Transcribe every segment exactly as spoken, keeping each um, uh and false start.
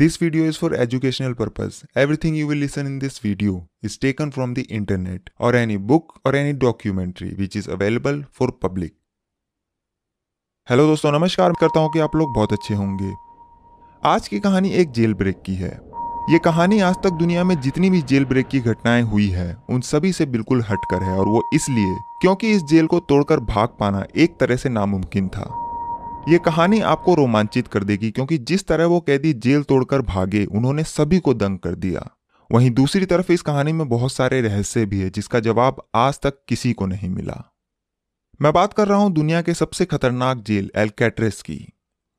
This video is for educational purpose. Everything you will listen in this video is taken from the internet or any book or any documentary which is available for public. Hello दोस्तों, नमस्कार। करता हूँ कि आप लोग बहुत अच्छे होंगे। आज की कहानी एक जेल ब्रेक की है। ये कहानी आज तक दुनिया में जितनी भी जेल ब्रेक की घटनाएं हुई है उन सभी से बिल्कुल हटकर है, और वो इसलिए क्योंकि इस जेल को तोड़कर भाग पाना एक तरह से नामुमकिन था। ये कहानी आपको रोमांचित कर देगी क्योंकि जिस तरह वो कैदी जेल तोड़कर भागे उन्होंने सभी को दंग कर दिया। वहीं दूसरी तरफ इस कहानी में बहुत सारे रहस्य भी है जिसका जवाब आज तक किसी को नहीं मिला। मैं बात कर रहा हूं दुनिया के सबसे खतरनाक जेल एल्केट्रेस की।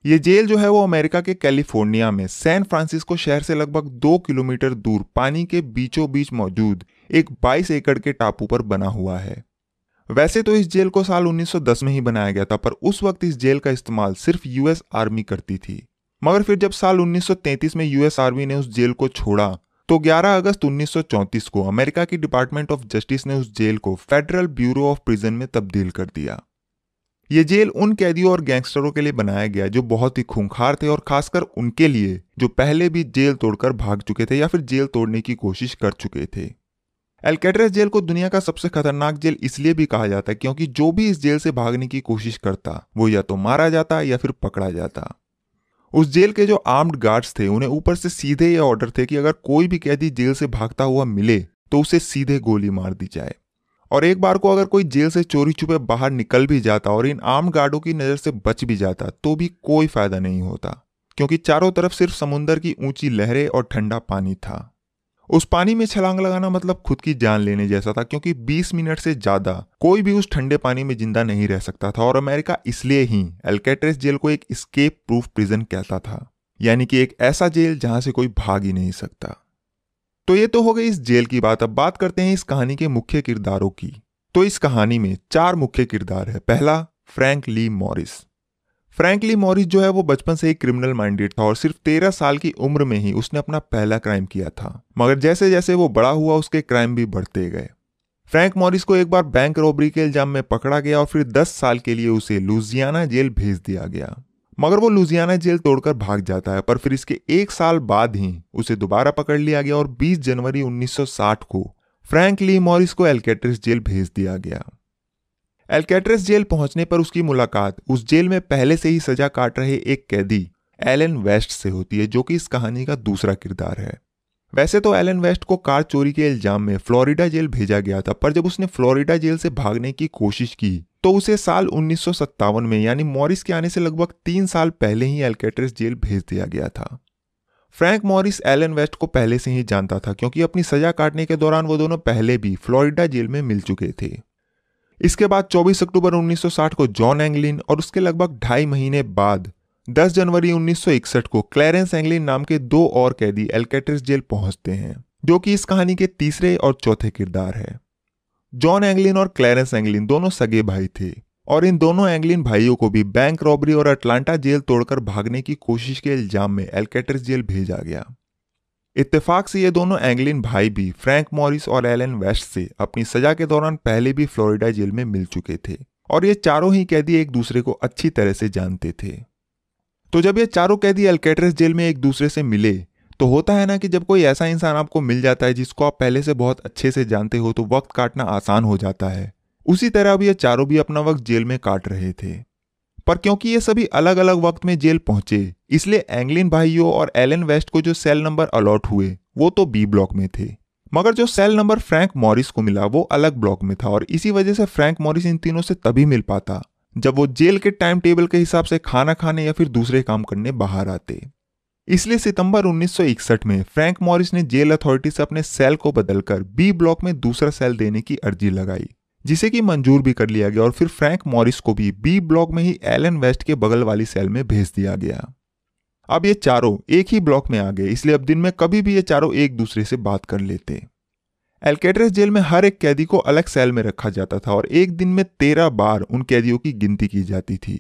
ये जेल जो है वो अमेरिका के कैलिफोर्निया में सैन फ्रांसिस्को शहर से लगभग दो किलोमीटर दूर पानी के बीचों बीच मौजूद एक बाईस एकड़ के टापू पर बना हुआ है। वैसे तो इस जेल को साल उन्नीस सौ दस में ही बनाया गया था, पर उस वक्त इस जेल का इस्तेमाल सिर्फ यूएस आर्मी करती थी। मगर फिर जब साल उन्नीस सौ तैंतीस में यूएस आर्मी ने उस जेल को छोड़ा तो ग्यारह अगस्त उन्नीस सौ चौंतीस को अमेरिका की डिपार्टमेंट ऑफ जस्टिस ने उस जेल को फेडरल ब्यूरो ऑफ प्रिजन में तब्दील कर दिया। ये जेल उन कैदियों और गैंगस्टरों के लिए बनाया गया जो बहुत ही खूंखार थे, और खासकर उनके लिए जो पहले भी जेल तोड़कर भाग चुके थे या फिर जेल तोड़ने की कोशिश कर चुके थे। एल्केट्रेस जेल को दुनिया का सबसे खतरनाक जेल इसलिए भी कहा जाता है क्योंकि जो भी इस जेल से भागने की कोशिश करता वो या तो मारा जाता या फिर पकड़ा जाता। उस जेल के जो आर्म्ड गार्ड्स थे उन्हें ऊपर से सीधे ये ऑर्डर थे कि अगर कोई भी कैदी जेल से भागता हुआ मिले तो उसे सीधे गोली मार दी जाए। और एक बार को अगर कोई जेल से चोरी छुपे बाहर निकल भी जाता और इन आर्म्ड गार्डों की नज़र से बच भी जाता तो भी कोई फायदा नहीं होता क्योंकि चारों तरफ सिर्फ समुंदर की ऊंची लहरें और ठंडा पानी था। उस पानी में छलांग लगाना मतलब खुद की जान लेने जैसा था क्योंकि बीस मिनट से ज्यादा कोई भी उस ठंडे पानी में जिंदा नहीं रह सकता था, और अमेरिका इसलिए ही एल्केट्रेस जेल को एक एस्केप प्रूफ प्रिजन कहता था, यानी कि एक ऐसा जेल जहां से कोई भाग ही नहीं सकता। तो ये तो हो गई इस जेल की बात। अब बात करते हैं इस कहानी के मुख्य किरदारों की। तो इस कहानी में चार मुख्य किरदार है। पहला Frank Lee Morris. Frank Lee Morris जो है वो बचपन से ही क्रिमिनल माइंडेड था, और सिर्फ तेरह साल की उम्र में ही उसने अपना पहला क्राइम किया था। मगर जैसे जैसे वो बड़ा हुआ उसके क्राइम भी बढ़ते गए। फ्रैंक मॉरिस को एक बार बैंक रॉबरी के इल्जाम में पकड़ा गया और फिर दस साल के लिए उसे लुजियाना जेल भेज दिया गया। मगर वो लुजियाना जेल तोड़कर भाग जाता है, पर फिर इसके एक साल बाद ही उसे दोबारा पकड़ लिया गया और बीस जनवरी उन्नीस सौ साठ को फ्रैंक ली मॉरिस को एल्केट्रेस जेल भेज दिया गया। एल्केट्रेस जेल पहुंचने पर उसकी मुलाकात उस जेल में पहले से ही सजा काट रहे एक कैदी एलन वेस्ट से होती है, जो कि इस कहानी का दूसरा किरदार है। वैसे तो एलन वेस्ट को कार चोरी के इल्जाम में फ्लोरिडा जेल भेजा गया था, पर जब उसने फ्लोरिडा जेल से भागने की कोशिश की तो उसे साल उन्नीस सौ सत्तावन में यानी मॉरिस के आने से लगभग तीन साल पहले ही एल्केट्रेस जेल भेज दिया गया था। फ्रैंक मॉरिस एलन वेस्ट को पहले से ही जानता था क्योंकि अपनी सजा काटने के दौरान वो दोनों पहले भी फ्लोरिडा जेल में मिल चुके थे। इसके बाद चौबीस अक्टूबर उन्नीस सौ साठ को जॉन एंग्लिन और उसके लगभग ढाई महीने बाद दस जनवरी उन्नीस सौ इकसठ को क्लैरेंस एंग्लिन नाम के दो और कैदी एल्केट्रेस जेल पहुंचते हैं, जो कि इस कहानी के तीसरे और चौथे किरदार है। जॉन एंग्लिन और क्लैरेंस एंग्लिन दोनों सगे भाई थे, और इन दोनों एंग्लिन भाइयों को भी बैंक रॉबरी और अटलांटा जेल तोड़कर भागने की कोशिश के इल्जाम में एल्केट्रेस जेल भेजा गया। इत्तेफाक से ये दोनों एंग्लिन भाई भी फ्रैंक मॉरिस और एलन वेस्ट से अपनी सजा के दौरान पहले भी फ्लोरिडा जेल में मिल चुके थे, और ये चारों ही कैदी एक दूसरे को अच्छी तरह से जानते थे। तो जब ये चारों कैदी एल्केट्रेस जेल में एक दूसरे से मिले तो होता है ना कि जब कोई ऐसा इंसान आपको मिल जाता है जिसको आप पहले से बहुत अच्छे से जानते हो तो वक्त काटना आसान हो जाता है। उसी तरह अब ये चारों भी अपना वक्त जेल में काट रहे थे, पर क्योंकि ये सभी अलग अलग वक्त में जेल पहुंचे इसलिए एंग्लिन भाइयों और एलन वेस्ट को जो सेल नंबर अलॉट हुए वो तो बी ब्लॉक में थे, मगर जो सेल नंबर फ्रैंक मॉरिस को मिला वो अलग ब्लॉक में था। और इसी वजह से फ्रैंक मॉरिस इन तीनों से तभी मिल पाता जब वो जेल के टाइम टेबल के हिसाब से खाना खाने या फिर दूसरे काम करने बाहर आते। इसलिए सितंबर उन्नीस सौ इकसठ में फ्रैंक मॉरिस ने जेल अथॉरिटी से अपने सेल को बदलकर बी ब्लॉक में दूसरा सेल देने की अर्जी लगाई, जिसे कि मंजूर भी कर लिया गया। और फिर फ्रैंक मॉरिस को भी बी ब्लॉक में ही एलन वेस्ट के बगल वाली सेल में भेज दिया गया। अब ये चारों एक ही ब्लॉक में आ गए, इसलिए अब दिन में कभी भी ये चारों एक दूसरे से बात कर लेते। एल्केट्रेस जेल में हर एक कैदी को अलग सेल में रखा जाता था, और एक दिन में तेरह बार उन कैदियों की गिनती की जाती थी।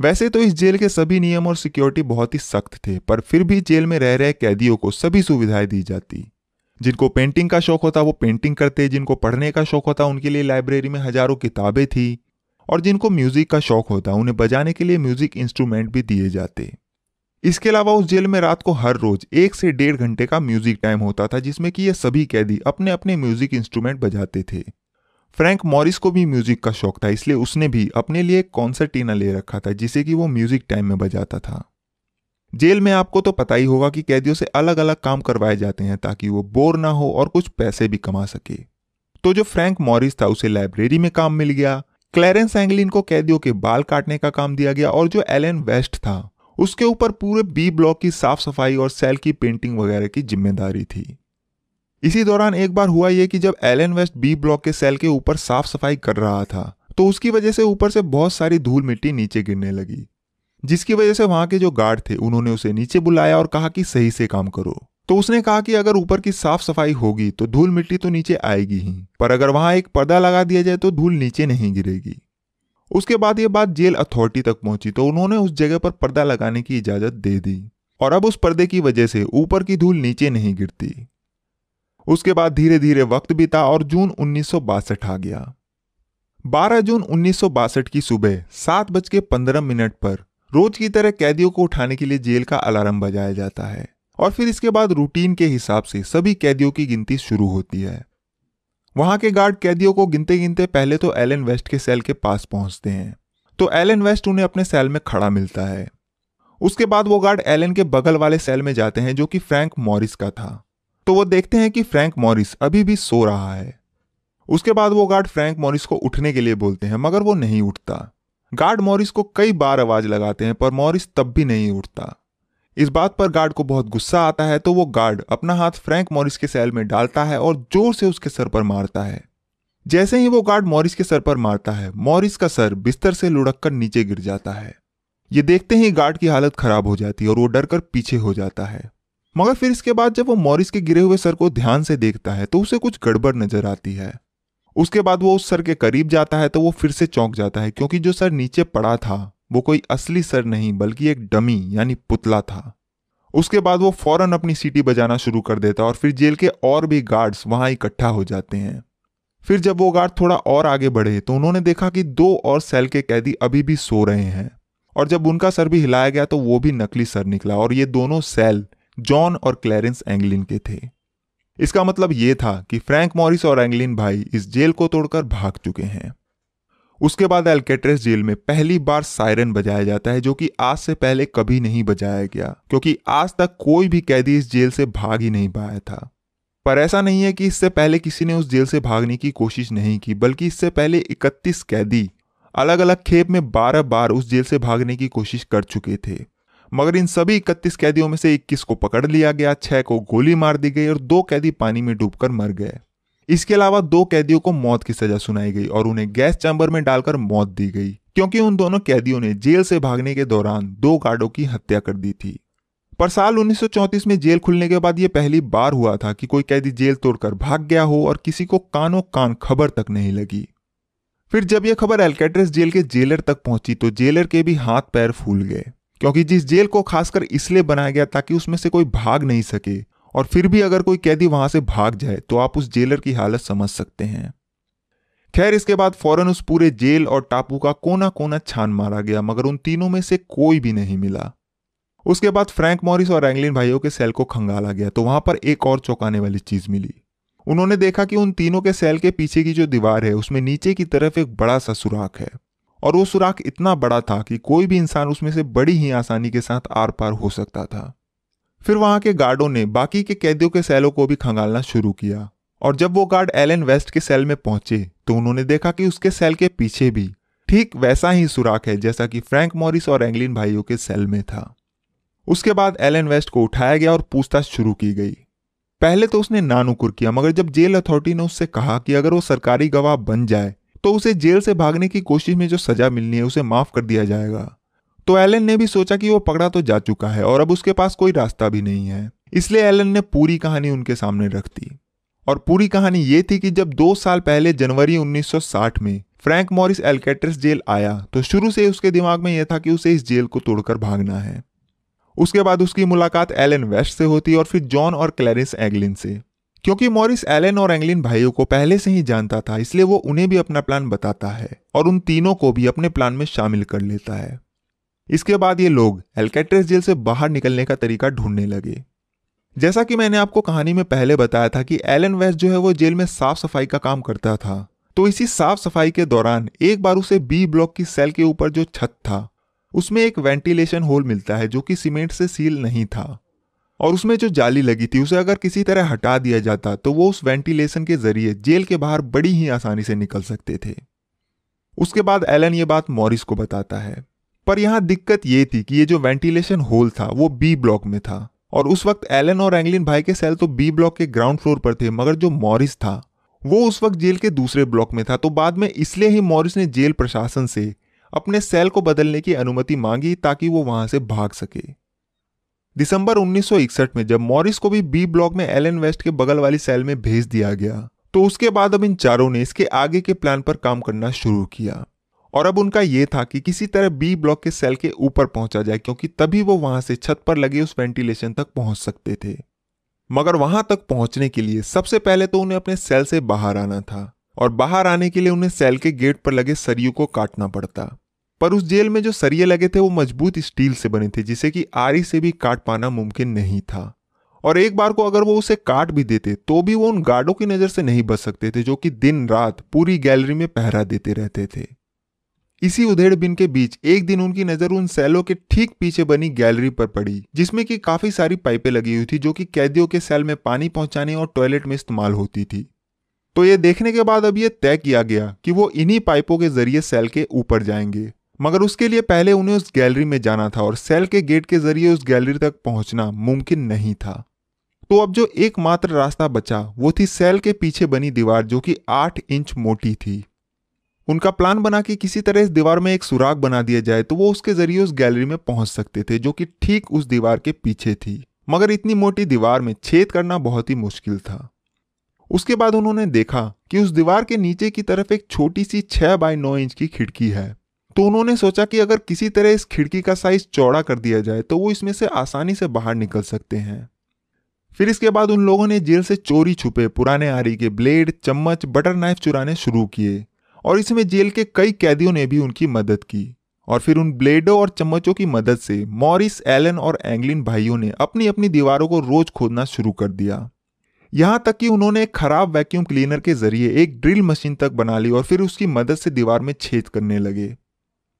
वैसे तो इस जेल के सभी नियम और सिक्योरिटी बहुत ही सख्त थे, पर फिर भी जेल में रह रहे कैदियों को सभी सुविधाएं दी जाती। जिनको पेंटिंग का शौक होता वो पेंटिंग करते, जिनको पढ़ने का शौक होता उनके लिए लाइब्रेरी में हजारों किताबें थी, और जिनको म्यूजिक का शौक होता उन्हें बजाने के लिए म्यूजिक इंस्ट्रूमेंट भी दिए जाते। इसके अलावा उस जेल में रात को हर रोज एक से डेढ़ घंटे का म्यूजिक टाइम होता था, जिसमें कि ये सभी कैदी अपने अपने म्यूजिक इंस्ट्रूमेंट बजाते थे। फ्रैंक मॉरिस को भी म्यूजिक का शौक था, इसलिए उसने भी अपने लिए एक कॉन्सर्टीना ले रखा था जिसे कि वो म्यूजिक टाइम में बजाता था। जेल में आपको तो पता ही होगा कि कैदियों से अलग अलग काम करवाए जाते हैं ताकि वो बोर ना हो और कुछ पैसे भी कमा सके। तो जो फ्रैंक मॉरिस था उसे लाइब्रेरी में काम मिल गया, क्लैरेंस एंगलिन को कैदियों के बाल काटने का काम दिया गया और जो एलन वेस्ट था उसके ऊपर पूरे बी ब्लॉक की साफ सफाई और सेल की पेंटिंग वगैरह की जिम्मेदारी थी। इसी दौरान एक बार हुआ यह कि जब एलन वेस्ट बी ब्लॉक के सेल के ऊपर साफ सफाई कर रहा था तो उसकी वजह से ऊपर से बहुत सारी धूल मिट्टी नीचे गिरने लगी, जिसकी वजह से वहां के जो गार्ड थे उन्होंने उसे नीचे बुलाया और कहा कि सही से काम करो। तो उसने कहा कि अगर ऊपर की साफ सफाई होगी तो धूल मिट्टी तो नीचे आएगी ही, पर अगर वहां एक पर्दा लगा दिया जाए तो धूल नीचे नहीं गिरेगी। उसके बाद ये बात जेल अथॉरिटी तक पहुंची तो उन्होंने उस जगह पर पर्दा लगाने की इजाजत दे दी और अब उस पर्दे की वजह से ऊपर की धूल नीचे नहीं गिरती। उसके बाद धीरे धीरे वक्त बीता और जून उन्नीस सौ बासठ आ गया। बारह जून उन्नीस सौ बासठ की सुबह सात बज के पंद्रह मिनट पर रोज की तरह कैदियों को उठाने के लिए जेल का अलार्म बजाया जाता है और फिर इसके बाद रूटीन के हिसाब से सभी कैदियों की गिनती शुरू होती है। वहां के गार्ड कैदियों को गिनते गिनते पहले तो एलन वेस्ट के सेल के पास पहुंचते हैं तो एलन वेस्ट उन्हें अपने सेल में खड़ा मिलता है। उसके बाद वो गार्ड एलन के बगल वाले सेल में जाते हैं जो कि फ्रैंक मॉरिस का था, तो वो देखते हैं कि फ्रैंक मॉरिस अभी भी सो रहा है। उसके बाद वो गार्ड फ्रैंक मॉरिस को उठने के लिए बोलते हैं मगर वो नहीं उठता। गार्ड मॉरिस को कई बार आवाज लगाते हैं पर मॉरिस तब भी नहीं उठता। इस बात पर गार्ड को बहुत गुस्सा आता है तो वो गार्ड अपना हाथ फ्रैंक मॉरिस के सेल में डालता है और जोर से उसके सर पर मारता है। जैसे ही वो गार्ड मॉरिस के सर पर मारता है, मॉरिस का सर बिस्तर से लुढ़क कर नीचे गिर जाता है। ये देखते ही गार्ड की हालत खराब हो जाती है और वो डर कर पीछे हो जाता है। मगर फिर इसके बाद जब वो मॉरिस के गिरे हुए सर को ध्यान से देखता है तो उसे कुछ गड़बड़ नजर आती है। उसके बाद वो उस सर के करीब जाता है तो वो फिर से चौंक जाता है क्योंकि जो सर नीचे पड़ा था वो कोई असली सर नहीं बल्कि एक डमी यानी पुतला था। उसके बाद वो फौरन अपनी सीटी बजाना शुरू कर देता और फिर जेल के और भी गार्ड्स वहां इकट्ठा हो जाते हैं। फिर जब वो गार्ड थोड़ा और आगे बढ़े तो उन्होंने देखा कि दो और सेल के कैदी अभी भी सो रहे हैं और जब उनका सर भी हिलाया गया तो वो भी नकली सर निकला और ये दोनों सेल जॉन और क्लैरेंस एंगलिन के थे। इसका मतलब ये था कि फ्रैंक मॉरिस और एंगलिन भाई इस जेल को तोड़कर भाग चुके हैं। उसके बाद अल्काट्राज़ जेल में पहली बार सायरन बजाया जाता है जो कि आज से पहले कभी नहीं बजाया गया, क्योंकि आज तक कोई भी कैदी इस जेल से भाग ही नहीं पाया था। पर ऐसा नहीं है कि इससे पहले किसी ने उस जेल से भागने की कोशिश नहीं की, बल्कि इससे पहले इकतीस कैदी अलग अलग खेप में बारह बार उस जेल से भागने की कोशिश कर चुके थे। मगर इन सभी इकतीस कैदियों में से इक्कीस को पकड़ लिया गया, छह को गोली मार दी गई और दो कैदी पानी में डूबकर मर गए। इसके अलावा दो कैदियों को मौत की सजा सुनाई गई और उन्हें गैस चैम्बर में डालकर मौत दी गई, क्योंकि उन दोनों कैदियों ने जेल से भागने के दौरान दो गार्डों की हत्या कर दी थी। पर साल उन्नीस सौ चौंतीस में जेल खुलने के बाद यह पहली बार हुआ था कि कोई कैदी जेल तोड़कर भाग गया हो और किसी को कानो कान खबर तक नहीं लगी। फिर जब यह खबर अल्काट्राज़ जेल के जेलर तक पहुंची तो जेलर के भी हाथ पैर फूल गए, क्योंकि जिस जेल को खासकर इसलिए बनाया गया ताकि उसमें से कोई भाग नहीं सके और फिर भी अगर कोई कैदी वहां से भाग जाए तो आप उस जेलर की हालत समझ सकते हैं। खैर इसके बाद फौरन उस पूरे जेल और टापू का कोना कोना छान मारा गया मगर उन तीनों में से कोई भी नहीं मिला। उसके बाद फ्रैंक मॉरिस और एंगलिन भाइयों के सेल को खंगाला गया तो वहां पर एक और चौंकाने वाली चीज मिली। उन्होंने देखा कि उन तीनों के सेल के पीछे की जो दीवार है उसमें नीचे की तरफ एक बड़ा सा सुराख है और वो सुराख इतना बड़ा था कि कोई भी इंसान उसमें से बड़ी ही आसानी के साथ आर पार हो सकता था। फिर वहां के गार्डों ने बाकी के कैदियों के सेलों को भी खंगालना शुरू किया और जब वो गार्ड एलन वेस्ट के सेल में पहुंचे तो उन्होंने देखा कि उसके सेल के पीछे भी ठीक वैसा ही सुराख है जैसा कि फ्रैंक मॉरिस और एंगलिन भाइयों के सेल में था। उसके बाद एलन वेस्ट को उठाया गया और पूछताछ शुरू की गई। पहले तो उसने नानुकुर किया मगर जब जेल अथॉरिटी ने उससे कहा कि अगर वो सरकारी गवाह बन जाए तो उसे जेल से भागने की कोशिश में जो सजा मिलनी है उसे माफ कर दिया जाएगा, तो एलन ने भी सोचा कि वो पकड़ा तो जा चुका है और अब उसके पास कोई रास्ता भी नहीं है, इसलिए एलन ने पूरी कहानी उनके सामने रख दी। और पूरी कहानी ये थी कि जब दो साल पहले जनवरी उन्नीस सौ साठ में फ्रैंक मॉरिस अल्काट्राज़ जेल आया तो शुरू से उसके दिमाग में यह था कि उसे इस जेल को तोड़कर भागना है। उसके बाद उसकी मुलाकात एलन वेस्ट से होती और फिर जॉन और क्लैरेंस एंगलिन से। क्योंकि मॉरिस एलन और एंगलिन भाइयों को पहले से ही जानता था, इसलिए वो उन्हें भी अपना प्लान बताता है और उन तीनों को भी अपने प्लान में शामिल कर लेता है। इसके बाद ये लोग अल्काट्रज जेल से बाहर निकलने का तरीका ढूंढने लगे। जैसा कि मैंने आपको कहानी में पहले बताया था कि एलन वेस्ट जो है वो जेल में साफ सफाई का काम करता था, तो इसी साफ सफाई के दौरान एक बार उसे बी ब्लॉक की सेल के ऊपर जो छत था उसमें एक वेंटिलेशन होल मिलता है जो कि सीमेंट से सील नहीं था, और उसमें जो जाली लगी थी उसे अगर किसी तरह हटा दिया जाता तो वो उस वेंटिलेशन के जरिए जेल के बाहर बड़ी ही आसानी से निकल सकते थे। उसके बाद एलन ये बात मॉरिस को बताता है, पर यहाँ दिक्कत ये थी कि ये जो वेंटिलेशन होल था वो बी ब्लॉक में था, और उस वक्त एलन और एंगलिन भाई के सेल तो बी ब्लॉक के ग्राउंड फ्लोर पर थे, मगर जो मॉरिस था वो उस वक्त जेल के दूसरे ब्लॉक में था। तो बाद में इसलिए ही मॉरिस ने जेल प्रशासन से अपने सेल को बदलने की अनुमति मांगी ताकि वो वहां से भाग सके। दिसंबर उन्नीस सौ इकसठ में जब मॉरिस को भी बी ब्लॉक में एलन वेस्ट के बगल वाली सेल में भेज दिया गया, तो उसके बाद अब इन चारों ने इसके आगे के प्लान पर काम करना शुरू किया, और अब उनका ये था कि किसी तरह बी ब्लॉक के सेल के ऊपर पहुंचा जाए, क्योंकि तभी वो वहां से छत पर लगे उस वेंटिलेशन तक पहुंच सकते थे। मगर वहां तक पहुंचने के लिए सबसे पहले तो उन्हें अपने सेल से बाहर आना था, और बाहर आने के लिए उन्हें सेल के गेट पर लगे सरियों को काटना पड़ता, पर उस जेल में जो सरिये लगे थे वो मजबूत स्टील से बने थे जिसे कि आरी से भी काट पाना मुमकिन नहीं था, और एक बार को अगर वो उसे काट भी देते तो भी वो उन गार्डों की नजर से नहीं बच सकते थे जो कि दिन रात पूरी गैलरी में पहरा देते रहते थे। इसी उधेड़ बिन के बीच एक दिन उनकी नजर उन सेलों के ठीक पीछे बनी गैलरी पर पड़ी जिसमें कि काफी सारी पाइपें लगी हुई थी जो कि कैदियों के सेल में पानी पहुंचाने और टॉयलेट में इस्तेमाल होती थी। तो ये देखने के बाद अब ये तय किया गया कि वो इन्हीं पाइपों के जरिए सेल के ऊपर जाएंगे, मगर उसके लिए पहले उन्हें उस गैलरी में जाना था और सेल के गेट के जरिए उस गैलरी तक पहुंचना मुमकिन नहीं था। तो अब जो एकमात्र रास्ता बचा वो थी सेल के पीछे बनी दीवार जो कि आठ इंच मोटी थी। उनका प्लान बना कि किसी तरह इस दीवार में एक सुराग बना दिया जाए तो वो उसके जरिए उस गैलरी में पहुंच सकते थे जो कि ठीक उस दीवार के पीछे थी, मगर इतनी मोटी दीवार में छेद करना बहुत ही मुश्किल था। उसके बाद उन्होंने देखा कि उस दीवार के नीचे की तरफ एक छोटी सी छह बाई नौ इंच की खिड़की है, तो उन्होंने सोचा कि अगर किसी तरह इस खिड़की का साइज चौड़ा कर दिया जाए तो वो इसमें से आसानी से बाहर निकल सकते हैं। फिर इसके बाद उन लोगों ने जेल से चोरी छुपे पुराने आरी के ब्लेड, चम्मच, बटर नाइफ चुराने शुरू किए, और इसमें जेल के कई कैदियों ने भी उनकी मदद की, और फिर उन ब्लेडों और चम्मचों की मदद से मॉरिस, एलन और एंगलिन भाइयों ने अपनी अपनी दीवारों को रोज खोदना शुरू कर दिया। यहां तक कि उन्होंने एक खराब वैक्यूम क्लीनर के जरिए एक ड्रिल मशीन तक बना ली और फिर उसकी मदद से दीवार में छेद करने लगे।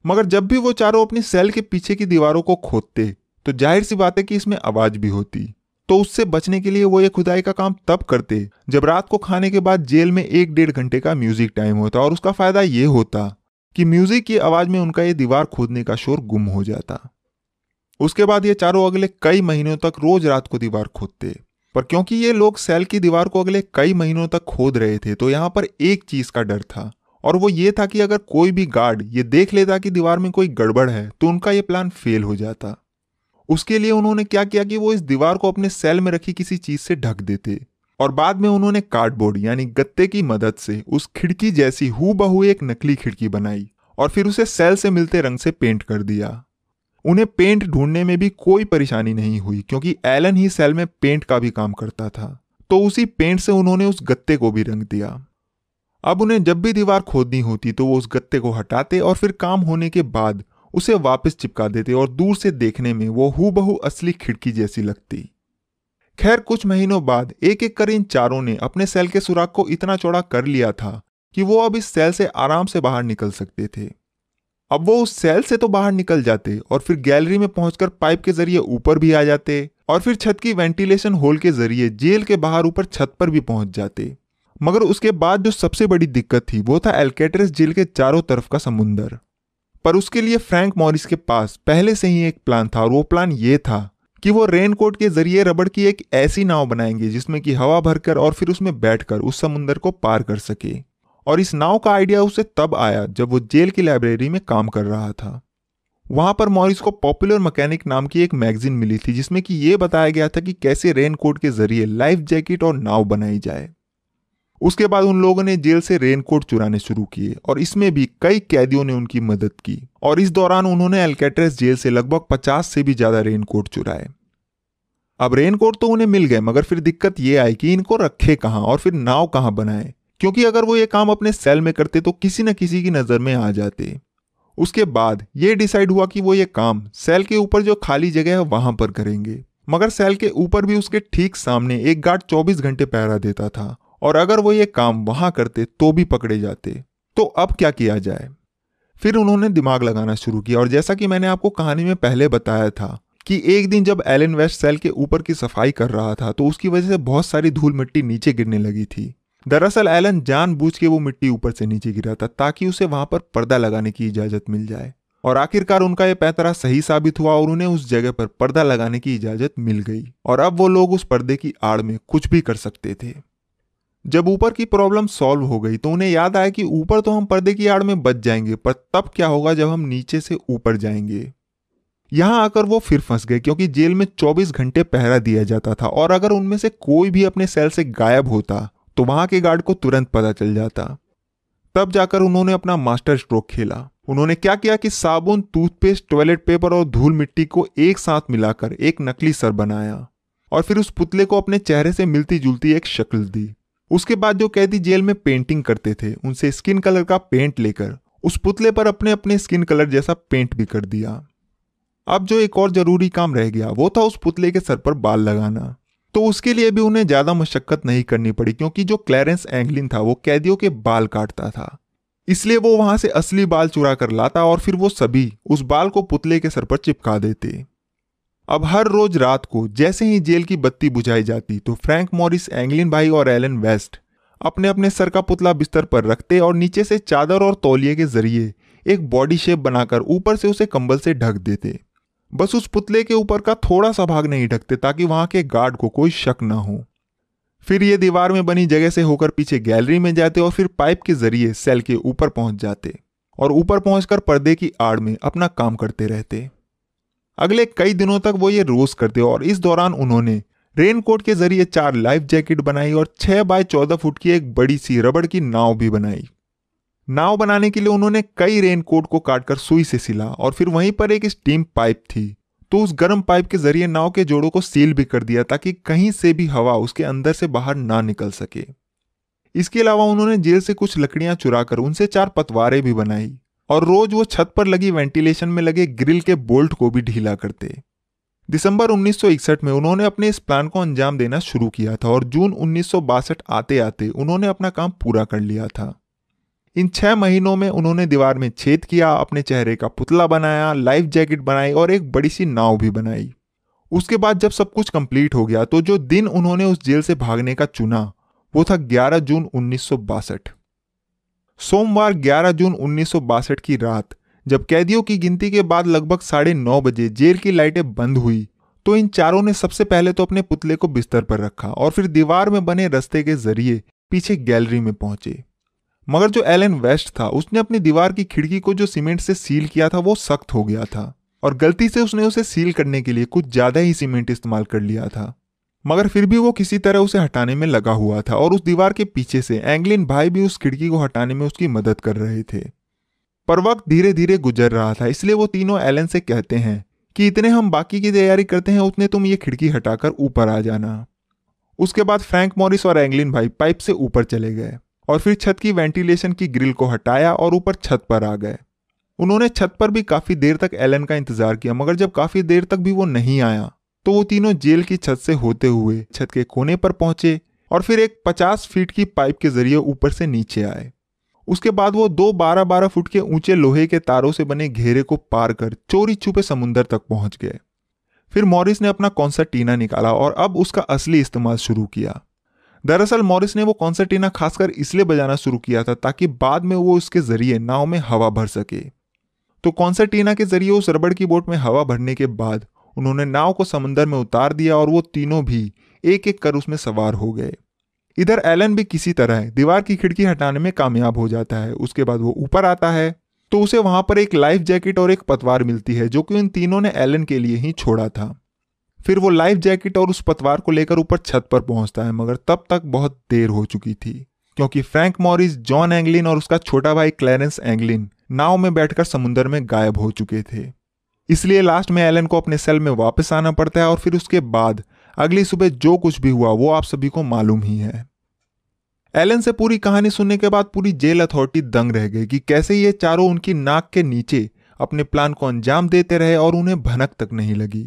मगर जब भी वो चारों अपनी सेल के पीछे की दीवारों को खोदते तो जाहिर सी बात है कि इसमें आवाज भी होती, तो उससे बचने के लिए वो ये खुदाई का काम तब करते जब रात को खाने के बाद जेल में एक डेढ़ घंटे का म्यूजिक टाइम होता, और उसका फायदा ये होता कि म्यूजिक की आवाज में उनका ये दीवार खोदने का शोर गुम हो जाता। उसके बाद ये चारों अगले कई महीनों तक रोज रात को दीवार खोदते, पर क्योंकि ये लोग सेल की दीवार को अगले कई महीनों तक खोद रहे थे तो यहाँ पर एक चीज का डर था, और वो ये था कि अगर कोई भी गार्ड ये देख लेता कि दीवार में कोई गड़बड़ है तो उनका ये प्लान फेल हो जाता। उसके लिए उन्होंने क्या किया कि वो इस दीवार को अपने सेल में रखी किसी चीज से ढक देते, और बाद में उन्होंने कार्डबोर्ड यानी गत्ते की मदद से उस खिड़की जैसी हूबहू एक नकली खिड़की बनाई और फिर उसे सेल से मिलते रंग से पेंट कर दिया। उन्हें पेंट ढूंढने में भी कोई परेशानी नहीं हुई क्योंकि एलन ही सेल में पेंट का भी काम करता था, तो उसी पेंट से उन्होंने उस गत्ते को भी रंग दिया। अब उन्हें जब भी दीवार खोदनी होती तो वो उस गत्ते को हटाते और फिर काम होने के बाद उसे वापस चिपका देते, और दूर से देखने में वो हूबहू असली खिड़की जैसी लगती। खैर कुछ महीनों बाद एक एक कर इन चारों ने अपने सेल के सुराग को इतना चौड़ा कर लिया था कि वो अब इस सेल से आराम से बाहर निकल सकते थे। अब वो उस सेल से तो बाहर निकल जाते और फिर गैलरी में पहुंचकर पाइप के जरिए ऊपर भी आ जाते, और फिर छत की वेंटिलेशन होल के जरिए जेल के बाहर ऊपर छत पर भी पहुंच जाते। मगर उसके बाद जो सबसे बड़ी दिक्कत थी वो था अल्काट्रज जेल के चारों तरफ का समुंदर, पर उसके लिए फ्रैंक मॉरिस के पास पहले से ही एक प्लान था, और वो प्लान ये था कि वो रेनकोट के जरिए रबड़ की एक ऐसी नाव बनाएंगे जिसमें कि हवा भरकर और फिर उसमें बैठकर उस समुंदर को पार कर सके। और इस नाव का आइडिया उसे तब आया जब वो जेल की लाइब्रेरी में काम कर रहा था। वहां पर मॉरिस को पॉपुलर मैकेनिक नाम की एक मैगजीन मिली थी जिसमें कि ये बताया गया था कि कैसे रेनकोट के जरिए लाइफ जैकेट और नाव बनाई जाए। उसके बाद उन लोगों ने जेल से रेनकोट चुराने शुरू किए और इसमें भी कई कैदियों ने उनकी मदद की, और इस दौरान उन्होंने अल्काट्रज जेल से लगभग पचास से भी ज्यादा रेनकोट चुराए। अब रेनकोट तो उन्हें मिल गए, मगर फिर दिक्कत ये आई कि इनको रखे कहाँ और फिर नाव कहाँ बनाए, क्योंकि अगर वो ये काम अपने सेल में करते तो किसी न किसी की नजर में आ जाते। उसके बाद ये डिसाइड हुआ कि वो ये काम सेल के ऊपर जो खाली जगह है वहां पर करेंगे, मगर सेल के ऊपर भी उसके ठीक सामने एक गार्ड चौबीस घंटे पहरा देता था और अगर वो ये काम वहां करते तो भी पकड़े जाते। तो अब क्या किया जाए? फिर उन्होंने दिमाग लगाना शुरू किया और जैसा कि मैंने आपको कहानी में पहले बताया था कि एक दिन जब एलन वेस्ट सेल के ऊपर की सफाई कर रहा था तो उसकी वजह से बहुत सारी धूल मिट्टी नीचे गिरने लगी थी। दरअसल एलन जानबूझ के वो मिट्टी ऊपर से नीचे गिरा था ताकि उसे वहां पर पर्दा लगाने की इजाजत मिल जाए और आखिरकार उनका ये पैतरा सही साबित हुआ और उन्हें उस जगह पर पर्दा लगाने की इजाजत मिल गई और अब वो लोग उस पर्दे की आड़ में कुछ भी कर सकते थे। जब ऊपर की प्रॉब्लम सॉल्व हो गई तो उन्हें याद आया कि ऊपर तो हम पर्दे की आड़ में बच जाएंगे, पर तब क्या होगा जब हम नीचे से ऊपर जाएंगे? यहां आकर वो फिर फंस गए क्योंकि जेल में चौबीस घंटे पहरा दिया जाता था और अगर उनमें से कोई भी अपने सेल से गायब होता तो वहां के गार्ड को तुरंत पता चल जाता। तब जाकर उन्होंने अपना मास्टर स्ट्रोक खेला। उन्होंने क्या किया कि साबुन, टूथपेस्ट, टॉयलेट पेपर और धूल मिट्टी को एक साथ मिलाकर एक नकली सर बनाया और फिर उस पुतले को अपने चेहरे से मिलती जुलती एक शक्ल दी। उसके बाद जो कैदी जेल में पेंटिंग करते थे उनसे स्किन कलर का पेंट लेकर उस पुतले पर अपने अपने स्किन कलर जैसा पेंट भी कर दिया। अब जो एक और जरूरी काम रह गया वो था उस पुतले के सर पर बाल लगाना, तो उसके लिए भी उन्हें ज्यादा मशक्कत नहीं करनी पड़ी क्योंकि जो क्लैरेंस एंग्लिन था वो कैदियों के बाल काटता था, इसलिए वो वहां से असली बाल चुरा कर लाता और फिर वो सभी उस बाल को पुतले के सर पर चिपका देते। अब हर रोज रात को जैसे ही जेल की बत्ती बुझाई जाती तो फ्रैंक मॉरिस, एंग्लिन भाई और एलन वेस्ट अपने अपने सर का पुतला बिस्तर पर रखते और नीचे से चादर और तौलिए के जरिए एक बॉडी शेप बनाकर ऊपर से उसे कंबल से ढक देते। बस उस पुतले के ऊपर का थोड़ा सा भाग नहीं ढकते ताकि वहां के गार्ड को कोई शक ना हो। फिर ये दीवार में बनी जगह से होकर पीछे गैलरी में जाते और फिर पाइप के जरिए सेल के ऊपर पहुंच जाते और ऊपर पहुंचकर पर्दे की आड़ में अपना काम करते रहते। अगले कई दिनों तक वो ये रोज करते और इस दौरान उन्होंने रेनकोट के जरिए चार लाइफ जैकेट बनाई और छह बाय चौदह फुट की एक बड़ी सी रबड़ की नाव भी बनाई। नाव बनाने के लिए उन्होंने कई रेनकोट को काटकर सुई से सिला और फिर वहीं पर एक स्टीम पाइप थी तो उस गर्म पाइप के जरिए नाव के जोड़ों को सील भी कर दिया ताकि कहीं से भी हवा उसके अंदर से बाहर ना निकल सके। इसके अलावा उन्होंने जेल से कुछ लकड़ियां चुराकर उनसे चार पतवारें भी बनाई और रोज वो छत पर लगी वेंटिलेशन में लगे ग्रिल के बोल्ट को भी ढीला करते। दिसंबर उन्नीस सौ इकसठ में उन्होंने अपने इस प्लान को अंजाम देना शुरू किया था और जून उन्नीस सौ बासठ आते आते उन्होंने अपना काम पूरा कर लिया था। इन छह महीनों में उन्होंने दीवार में छेद किया, अपने चेहरे का पुतला बनाया, लाइफ जैकेट बनाई और एक बड़ी सी नाव भी बनाई। उसके बाद जब सब कुछ कंप्लीट हो गया तो जो दिन उन्होंने उस जेल से भागने का चुना वो था ग्यारह जून उन्नीस सौ बासठ। सोमवार ग्यारह जून उन्नीस सौ बासठ की रात जब कैदियों की गिनती के बाद लगभग साढ़े नौ बजे जेल की लाइटें बंद हुई तो इन चारों ने सबसे पहले तो अपने पुतले को बिस्तर पर रखा और फिर दीवार में बने रास्ते के जरिए पीछे गैलरी में पहुंचे। मगर जो एलन वेस्ट था उसने अपनी दीवार की खिड़की को जो सीमेंट से सील किया था वो सख्त हो गया था और गलती से उसने उसे सील करने के लिए कुछ ज्यादा ही सीमेंट इस्तेमाल कर लिया था, मगर फिर भी वो किसी तरह उसे हटाने में लगा हुआ था और उस दीवार के पीछे से एंग्लिन भाई भी उस खिड़की को हटाने में उसकी मदद कर रहे थे। पर वक्त धीरे धीरे गुजर रहा था, इसलिए वो तीनों एलन से कहते हैं कि इतने हम बाकी की तैयारी करते हैं, उतने तुम ये खिड़की हटाकर ऊपर आ जाना। उसके बाद फ्रैंक मॉरिस और एंग्लिन भाई पाइप से ऊपर चले गए और फिर छत की वेंटिलेशन की ग्रिल को हटाया और ऊपर छत पर आ गए। उन्होंने छत पर भी काफी देर तक एलन का इंतजार किया, मगर जब काफी देर तक भी वो नहीं आया तो वो तीनों जेल की छत से होते हुए छत के कोने पर पहुंचे और फिर एक पचास फीट की पाइप के जरिए ऊपर से नीचे आए। उसके बाद वो दो बारह बारह फुट के ऊंचे लोहे के तारों से बने घेरे को पार कर चोरी छुपे समुंदर तक पहुंच गए। फिर मॉरिस ने अपना कॉन्सर्टीना निकाला और अब उसका असली इस्तेमाल शुरू किया। दरअसल मॉरिस ने वो कॉन्सर्टीना खासकर इसलिए बजाना शुरू किया था ताकि बाद में वो इसके जरिए नाव में हवा भर सके। तो कॉन्सर्टीना के जरिए उस रबड़ की बोट में हवा भरने के बाद उन्होंने नाव को समंदर में उतार दिया और वो तीनों भी एक एक कर उसमें सवार हो गए। इधर एलन भी किसी तरह दीवार की खिड़की हटाने में कामयाब हो जाता है। उसके बाद वो ऊपर आता है तो उसे वहां पर एक लाइफ जैकेट और एक पतवार मिलती है जो कि उन तीनों ने एलन के लिए ही छोड़ा था। फिर वो लाइफ जैकेट और उस पतवार को लेकर ऊपर छत पर पहुंचता है, मगर तब तक बहुत देर हो चुकी थी क्योंकि फ्रैंक मॉरिस, जॉन एंग्लिन और उसका छोटा भाई क्लैरेंस एंग्लिन नाव में बैठकर समुद्र में गायब हो चुके थे। इसलिए लास्ट में एलन को अपने सेल में वापस आना पड़ता है और फिर उसके बाद अगली सुबह जो कुछ भी हुआ वो आप सभी को मालूम ही है। एलन से पूरी कहानी सुनने के बाद पूरी जेल अथॉरिटी दंग रह गई कि कैसे ये चारों उनकी नाक के नीचे अपने प्लान को अंजाम देते रहे और उन्हें भनक तक नहीं लगी।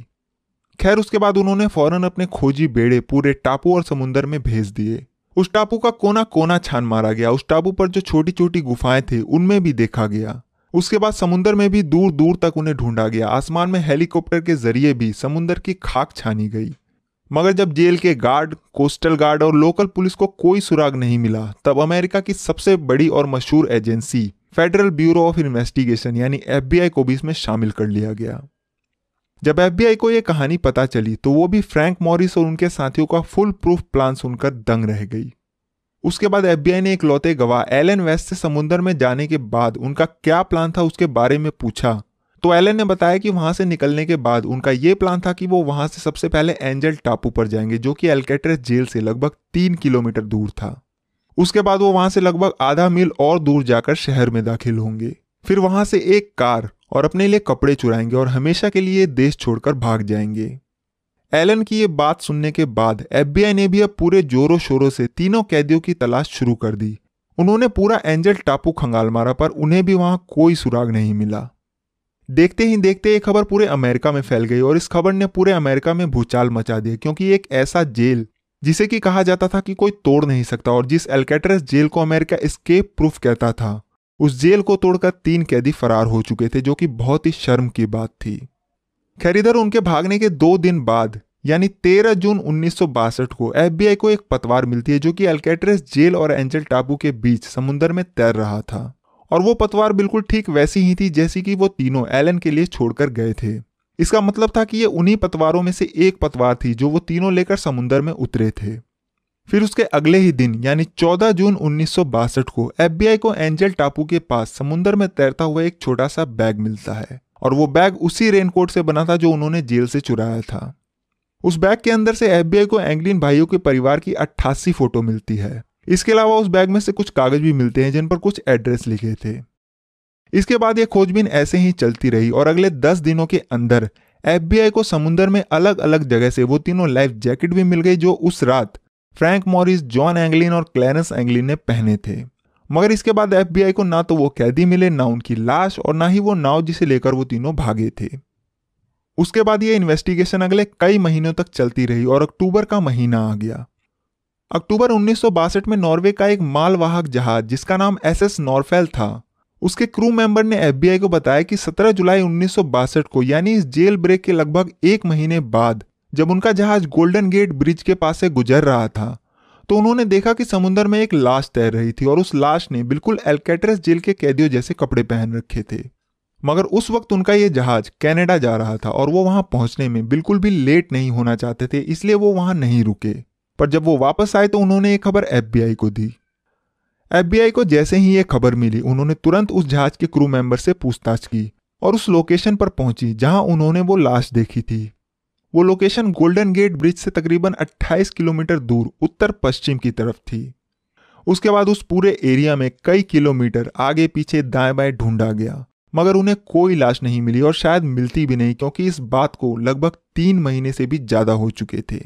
खैर उसके बाद उन्होंने फौरन अपने खोजी बेड़े पूरे टापू और समुंदर में भेज दिए। उस टापू का कोना कोना छान मारा गया। उस टापू पर जो छोटी छोटी गुफाएं थी उनमें भी देखा गया। उसके बाद समुंदर में भी दूर दूर तक उन्हें ढूंढा गया। आसमान में हेलीकॉप्टर के जरिए भी समुंदर की खाक छानी गई, मगर जब जेल के गार्ड, कोस्टल गार्ड और लोकल पुलिस को कोई सुराग नहीं मिला, तब अमेरिका की सबसे बड़ी और मशहूर agency federal bureau of investigation यानी एफ बी आई को भी इसमें शामिल कर लिया गया। जब एफ बी आई को यह कहानी पता चली तो वो भी फ्रैंक मॉरिस और उनके साथियों का फुल प्रूफ प्लान सुनकर दंग रह गई। उसके बाद एफ बी आई ने इकलौते गवाह एलन वेस्ट से समुद्र में जाने के बाद उनका क्या प्लान था उसके बारे में पूछा तो एलन ने बताया कि वहां से निकलने के बाद उनका यह प्लान था कि वो वहां से सबसे पहले एंजल टापू पर जाएंगे जो कि अल्काट्राज़ जेल से लगभग तीन किलोमीटर दूर था। उसके बाद वो वहां से लगभग आधा मील और दूर जाकर शहर में दाखिल होंगे, फिर वहां से एक कार और अपने लिए कपड़े चुराएंगे और हमेशा के लिए देश छोड़कर भाग जाएंगे। एलन की ये बात सुनने के बाद एफ बी आई ने भी अब पूरे जोरों शोरों से तीनों कैदियों की तलाश शुरू कर दी। उन्होंने पूरा एंजल टापू खंगाल मारा पर उन्हें भी वहां कोई सुराग नहीं मिला। देखते ही देखते ये खबर पूरे अमेरिका में फैल गई और इस खबर ने पूरे अमेरिका में भूचाल मचा दिया, क्योंकि एक ऐसा जेल जिसे कि कहा जाता था कि कोई तोड़ नहीं सकता और जिस अल्काट्राज़ जेल को अमेरिका एस्केप प्रूफ कहता था, उस जेल को तोड़कर तीन कैदी फरार हो चुके थे जो कि बहुत ही शर्म की बात थी। खैर इधर उनके भागने के दो दिन बाद यानी तेरह जून उन्नीस सौ बासठ को एफ बी आई को एक पतवार मिलती है जो कि अल्काट्राज़ जेल और एंजल टापू के बीच समुद्र में तैर रहा था और वो पतवार बिल्कुल ठीक वैसी ही थी जैसी कि वो तीनों एलन के लिए छोड़कर गए थे। इसका मतलब था कि ये उन्हीं पतवारों में से एक पतवार थी जो वो तीनों लेकर समुद्र में उतरे थे। फिर उसके अगले ही दिन यानी चौदह जून उन्नीस सौ बासठ को एफ बी आई को एंजल टापू के पास समुद्र में तैरता हुआ एक छोटा सा बैग मिलता है और वो बैग उसी रेनकोट से बना था जो उन्होंने जेल से चुराया था। उस बैग के अंदर से एफ बी आई को एंग्लिन भाइयों के परिवार की अट्ठासी फोटो मिलती है। इसके अलावा उस बैग में से कुछ कागज भी मिलते हैं जिन पर कुछ एड्रेस लिखे थे। इसके बाद यह खोजबीन ऐसे ही चलती रही और अगले दस दिनों के अंदर एफ बी आई को समुद्र में अलग अलग जगह से वो तीनों लाइफ जैकेट भी मिल गई जो उस रात फ्रैंक मॉरिस, जॉन एंग्लिन और क्लैरेंस एंग्लिन ने पहने थे। मगर इसके बाद एफ बी आई को ना तो वो कैदी मिले, ना उनकी लाश और ना ही वो नाव जिसे लेकर वो तीनों भागे थे। उसके बाद ये इन्वेस्टिगेशन अगले कई महीनों तक चलती रही और अक्टूबर का महीना आ गया। अक्टूबर उन्नीस सौ बासठ में नॉर्वे का एक मालवाहक जहाज जिसका नाम एस एस नॉरफेल था, उसके क्रू मेंबर ने एफ बी आई को बताया कि सत्रह जुलाई उन्नीस सौ बासठ को यानी इस जेल ब्रेक के लगभग एक महीने बाद जब उनका जहाज गोल्डन गेट ब्रिज के पास से गुजर रहा था तो उन्होंने देखा कि समुद्र में एक लाश तैर रही थी और उस लाश ने बिल्कुल अल्काट्राज़ जेल के कैदियों जैसे कपड़े पहन रखे थे। मगर उस वक्त उनका ये जहाज कनाडा जा रहा था और वो वहां पहुंचने में बिल्कुल भी लेट नहीं होना चाहते थे, इसलिए वो वहां नहीं रुके। पर जब वो वापस आए तो उन्होंने ये खबर एफ बी आई को दी। एफ बी आई को जैसे ही ये खबर मिली उन्होंने तुरंत उस जहाज के क्रू मेंबर से पूछताछ की और उस लोकेशन पर पहुंची जहां उन्होंने वो लाश देखी थी। वो लोकेशन गोल्डन गेट ब्रिज से तकरीबन अट्ठाईस किलोमीटर दूर उत्तर पश्चिम की तरफ थी। उसके बाद उस पूरे एरिया में कई किलोमीटर आगे पीछे दाएं बाएं ढूंढा गया मगर उन्हें कोई लाश नहीं मिली और शायद मिलती भी नहीं, क्योंकि इस बात को लगभग तीन महीने से भी ज्यादा हो चुके थे।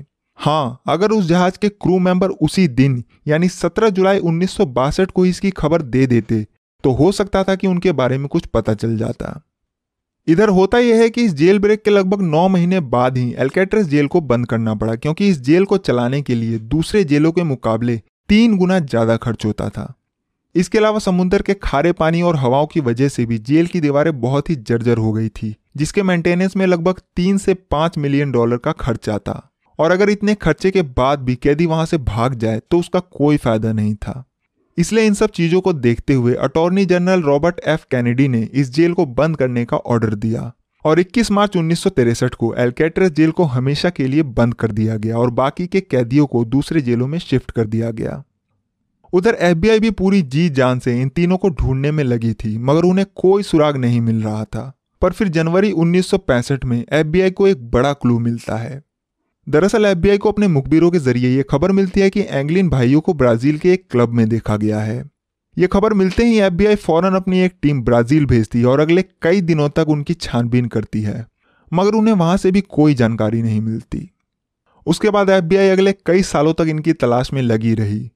हाँ, अगर उस जहाज के क्रू मेंबर उसी दिन यानी सत्रह जुलाई उन्नीस सौ बासठ को इसकी खबर दे देते तो हो सकता था कि उनके बारे में कुछ पता चल जाता। इधर होता यह है कि इस जेल ब्रेक के लगभग नौ महीने बाद ही अल्काट्राज़ जेल को बंद करना पड़ा, क्योंकि इस जेल को चलाने के लिए दूसरे जेलों के मुकाबले तीन गुना ज्यादा खर्च होता था। इसके अलावा समुद्र के खारे पानी और हवाओं की वजह से भी जेल की दीवारें बहुत ही जर्जर हो गई थी, जिसके मेंटेनेंस में लगभग तीन से पांच मिलियन डॉलर का खर्च आता और अगर इतने खर्चे के बाद भी कैदी वहां से भाग जाए तो उसका कोई फायदा नहीं था। इसलिए इन सब चीजों को देखते हुए attorney general Robert F Kennedy ने इस जेल को बंद करने का ऑर्डर दिया और इक्कीस मार्च उन्नीस सौ तिरसठ को अल्काट्राज़ जेल को हमेशा के लिए बंद कर दिया गया और बाकी के कैदियों को दूसरे जेलों में शिफ्ट कर दिया गया। उधर एफ बी आई भी पूरी जी जान से इन तीनों को ढूंढने में लगी थी मगर उन्हें कोई सुराग नहीं मिल रहा था। पर फिर जनवरी उन्नीस सौ पैंसठ में एफ बी आई को एक बड़ा क्लू मिलता है। दरअसल एफ बी आई को अपने मुखबिरों के जरिए यह खबर मिलती है कि एंग्लिन भाइयों को ब्राजील के एक क्लब में देखा गया है। यह खबर मिलते ही एफ बी आई फौरन अपनी एक टीम ब्राजील भेजती है और अगले कई दिनों तक उनकी छानबीन करती है मगर उन्हें वहां से भी कोई जानकारी नहीं मिलती। उसके बाद एफ बी आई अगले कई सालों तक इनकी तलाश में लगी रही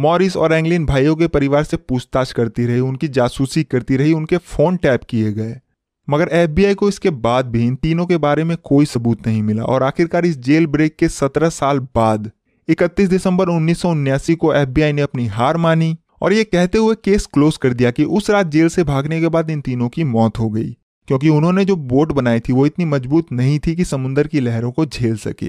मॉरिस और एंग्लिन भाइयों के परिवार से पूछताछ करती रही, उनकी जासूसी करती रही, उनके फोन टैप किए गए, मगर एफबीआई को इसके बाद भी इन तीनों के बारे में कोई सबूत नहीं मिला। और आखिरकार इस जेल ब्रेक के सत्रह साल बाद इकतीस दिसंबर उन्नीस सौ उन्यासी को एफबीआई ने अपनी हार मानी और ये कहते हुए केस क्लोज कर दिया कि उस रात जेल से भागने के बाद इन तीनों की मौत हो गई, क्योंकि उन्होंने जो बोट बनाई थी वो इतनी मजबूत नहीं थी कि समुद्र की लहरों को झेल सके,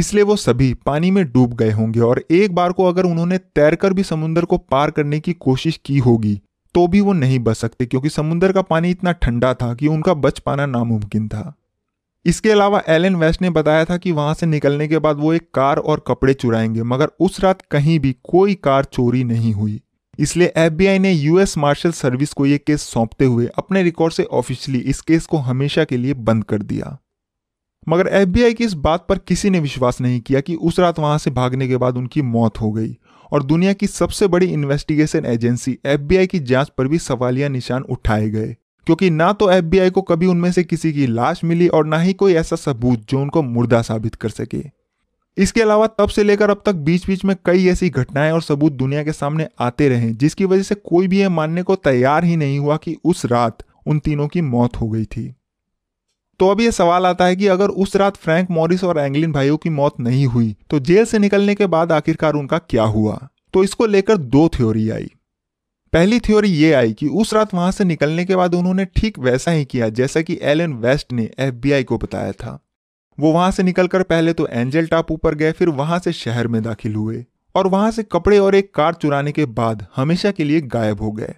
इसलिए वो सभी पानी में डूब गए होंगे। और एक बार को अगर उन्होंने तैरकर भी समुद्र को पार करने की कोशिश की होगी तो भी वो नहीं बच सकते, क्योंकि समुद्र का पानी इतना ठंडा था कि उनका बच पाना नामुमकिन था। इसके अलावा एलन वेस्ट ने बताया था कि वहां से निकलने के बाद वो एक कार और कपड़े चुराएंगे, मगर उस रात कहीं भी कोई कार चोरी नहीं हुई, इसलिए एफबीआई ने यूएस मार्शल सर्विस को ये केस सौंपते हुए अपने रिकॉर्ड से ऑफिशियली इस केस को हमेशा के लिए बंद कर दिया। मगर एफबीआई की इस बात पर किसी ने विश्वास नहीं किया कि उस रात वहां से भागने के बाद उनकी मौत हो गई, और दुनिया की सबसे बड़ी इन्वेस्टिगेशन एजेंसी एफबीआई की जांच पर भी सवालिया निशान उठाए गए, क्योंकि ना तो एफबीआई को कभी उनमें से किसी की लाश मिली और ना ही कोई ऐसा सबूत जो उनको मुर्दा साबित कर सके। इसके अलावा तब से लेकर अब तक बीच बीच में कई ऐसी घटनाएं और सबूत दुनिया के सामने आते रहे, जिसकी वजह से कोई भी यह मानने को तैयार ही नहीं हुआ कि उस रात उन तीनों की मौत हो गई थी। तो अब यह सवाल आता है कि अगर उस रात फ्रैंक मॉरिस और एंग्लिन भाइयों की मौत नहीं हुई तो जेल से निकलने के बाद आखिरकार उनका क्या हुआ। तो इसको लेकर दो थ्योरी आई। पहली थ्योरी ये आई कि उस रात वहां से निकलने के बाद उन्होंने ठीक वैसा ही किया जैसा कि एलन वेस्ट ने एफबीआई को बताया था। वो वहां से निकलकर पहले तो एंजल टापू पर गए, फिर वहां से शहर में दाखिल हुए और वहां से कपड़े और एक कार चुराने के बाद हमेशा के लिए गायब हो गए।